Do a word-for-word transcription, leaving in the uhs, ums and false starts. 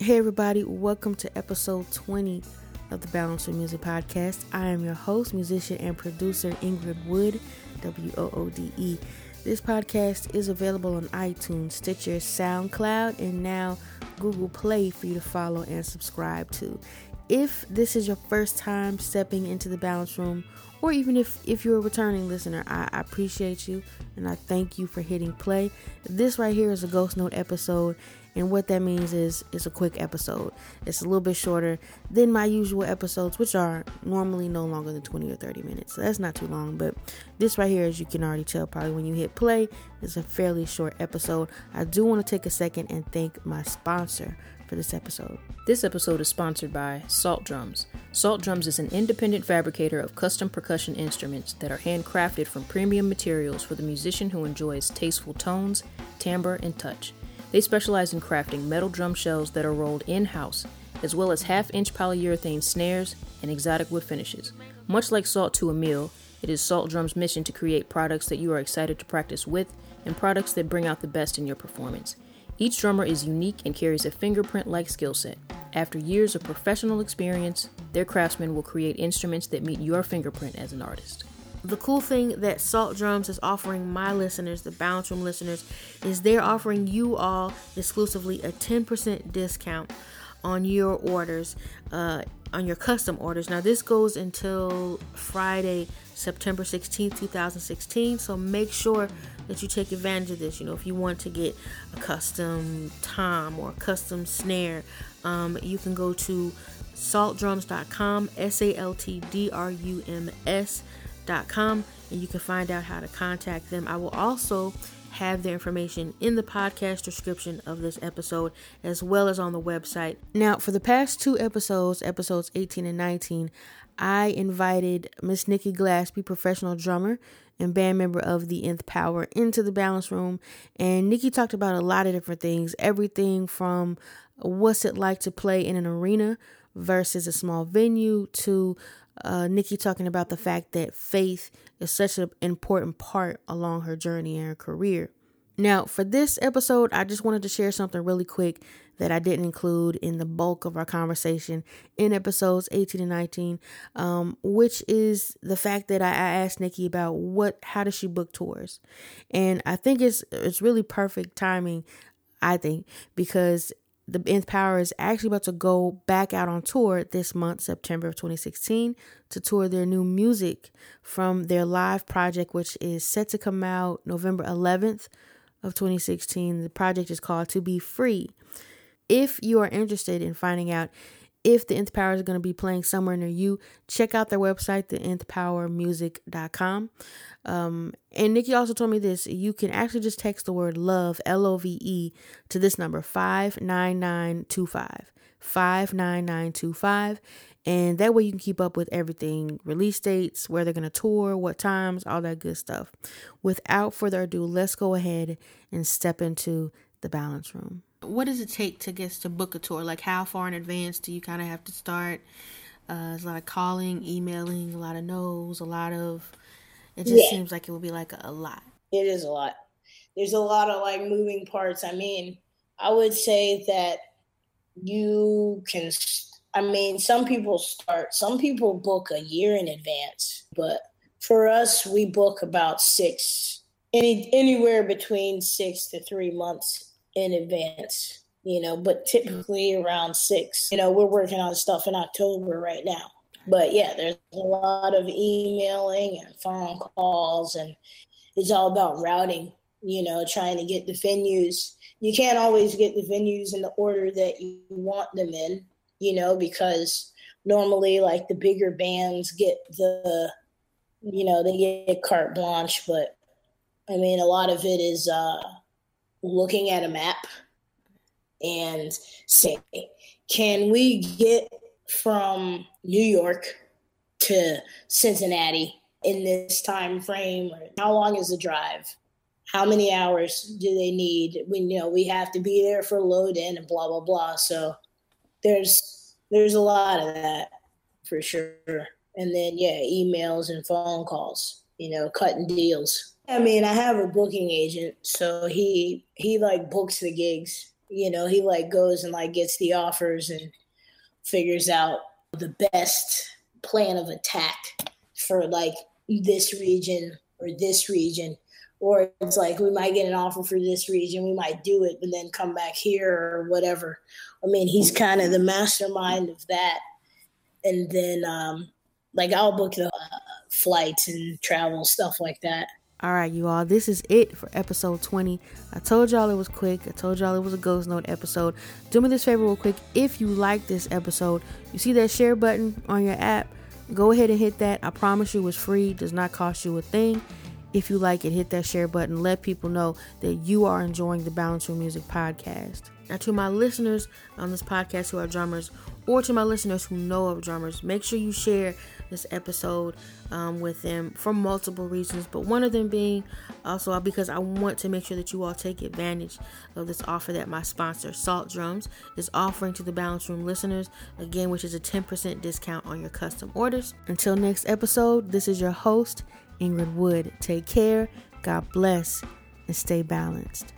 Hey everybody, welcome to episode twenty of the Balance Room Music Podcast. I am your host, musician, and producer Ingrid Woode, W O O D E. This podcast is available on iTunes, Stitcher, SoundCloud, and now Google Play for you to follow and subscribe to. If this is your first time stepping into the Balance Room, or even if, if you're a returning listener, I, I appreciate you and I thank you for hitting play. This right here is a Ghost Note episode, and what that means is it's a quick episode. It's a little bit shorter than my usual episodes, which are normally no longer than twenty or thirty minutes. So that's not too long, but this right here, as you can already tell probably when you hit play, is a fairly short episode. I do want to take a second and thank my sponsor for this episode. This episode is sponsored by Salt Drums. Salt Drums is an independent fabricator of custom percussion instruments that are handcrafted from premium materials for the musician who enjoys tasteful tones, timbre, and touch. They specialize in crafting metal drum shells that are rolled in-house, as well as half-inch polyurethane snares and exotic wood finishes. Much like salt to a meal, it is Salt Drums' mission to create products that you are excited to practice with and products that bring out the best in your performance. Each drummer is unique and carries a fingerprint-like skill set. After years of professional experience, their craftsmen will create instruments that meet your fingerprint as an artist. The cool thing that Salt Drums is offering my listeners, the Balance Room listeners, is they're offering you all exclusively a ten percent discount on your orders, uh, on your custom orders. Now, this goes until Friday, September sixteenth, twenty sixteen. So make sure that you take advantage of this. You know, if you want to get a custom tom or a custom snare, um, you can go to salt drums dot com, S A L T D R U M S dot com, and you can find out how to contact them. I will also have their information in the podcast description of this episode, as well as on the website. Now, for the past two episodes, episodes eighteen and nineteen, I invited Miss Nikki Glaspie, professional drummer and band member of The Nth Power, into the Balance Room. And Nikki talked about a lot of different things, everything from what's it like to play in an arena versus a small venue to Uh, Nikki talking about the fact that faith is such an important part along her journey and her career. Now, for this episode, I just wanted to share something really quick that I didn't include in the bulk of our conversation in episodes eighteen and nineteen, um, which is the fact that I, I asked Nikki about what, how does she book tours? And I think it's it's really perfect timing, I think, because The Nth Power is actually about to go back out on tour this month, September of twenty sixteen, to tour their new music from their live project, which is set to come out November eleventh of twenty sixteen. The project is called To Be Free. If you are interested in finding out if The Nth Power is going to be playing somewhere near you, check out their website, the nth power music dot com. Um, and Nikki also told me this. You can actually just text the word love, L O V E, to this number, five nine nine two five, five nine nine two five. And that way you can keep up with everything, release dates, where they're going to tour, what times, all that good stuff. Without further ado, let's go ahead and step into the Balance Room. What does it take to get to book a tour? Like, how far in advance do you kind of have to start? Uh, there's a lot of calling, emailing, a lot of no's, a lot of, it just yeah. seems like it would be like a, a lot. It is a lot. There's a lot of like moving parts. I mean, I would say that you can, I mean, some people start, some people book a year in advance, but for us, we book about six, any anywhere between six to three months in advance, you know, but typically around six. You know, we're working on stuff in October right now. But yeah, there's a lot of emailing and phone calls, and it's all about routing, you know, trying to get the venues. You can't always get the venues in the order that you want them in, you know, because normally like the bigger bands get the, you know, they get carte blanche, but I mean, a lot of it is, uh, looking at a map and say, can we get from New York to Cincinnati in this time frame? How long is the drive? How many hours do they need? We you know we have to be there for load in and blah, blah, blah. So there's there's a lot of that for sure. And then, yeah, emails and phone calls, you know, cutting deals. I mean, I have a booking agent, so he he like books the gigs. you know, he like goes and like gets the offers and figures out the best plan of attack for like this region or this region. Or it's like, we might get an offer for this region, we might do it, but then come back here or whatever. I mean, he's kind of the mastermind of that. And then, um, like, I'll book the uh, flights and travel, stuff like that. All right, you all, this is it for episode twenty. I told y'all it was quick. I told y'all it was a Ghost Note episode. Do me this favor real quick. If you like this episode, you see that share button on your app, go ahead and hit that. I promise you it's free. It does not cost you a thing. If you like it, hit that share button. Let people know that you are enjoying the Balance Room Music Podcast. Now, to my listeners on this podcast who are drummers, or to my listeners who know of drummers, make sure you share this episode um, with them for multiple reasons. But one of them being also because I want to make sure that you all take advantage of this offer that my sponsor, Salt Drums, is offering to the Balance Room listeners, again, which is a ten percent discount on your custom orders. Until next episode, this is your host, Ingrid Wood. Take care, God bless, and stay balanced.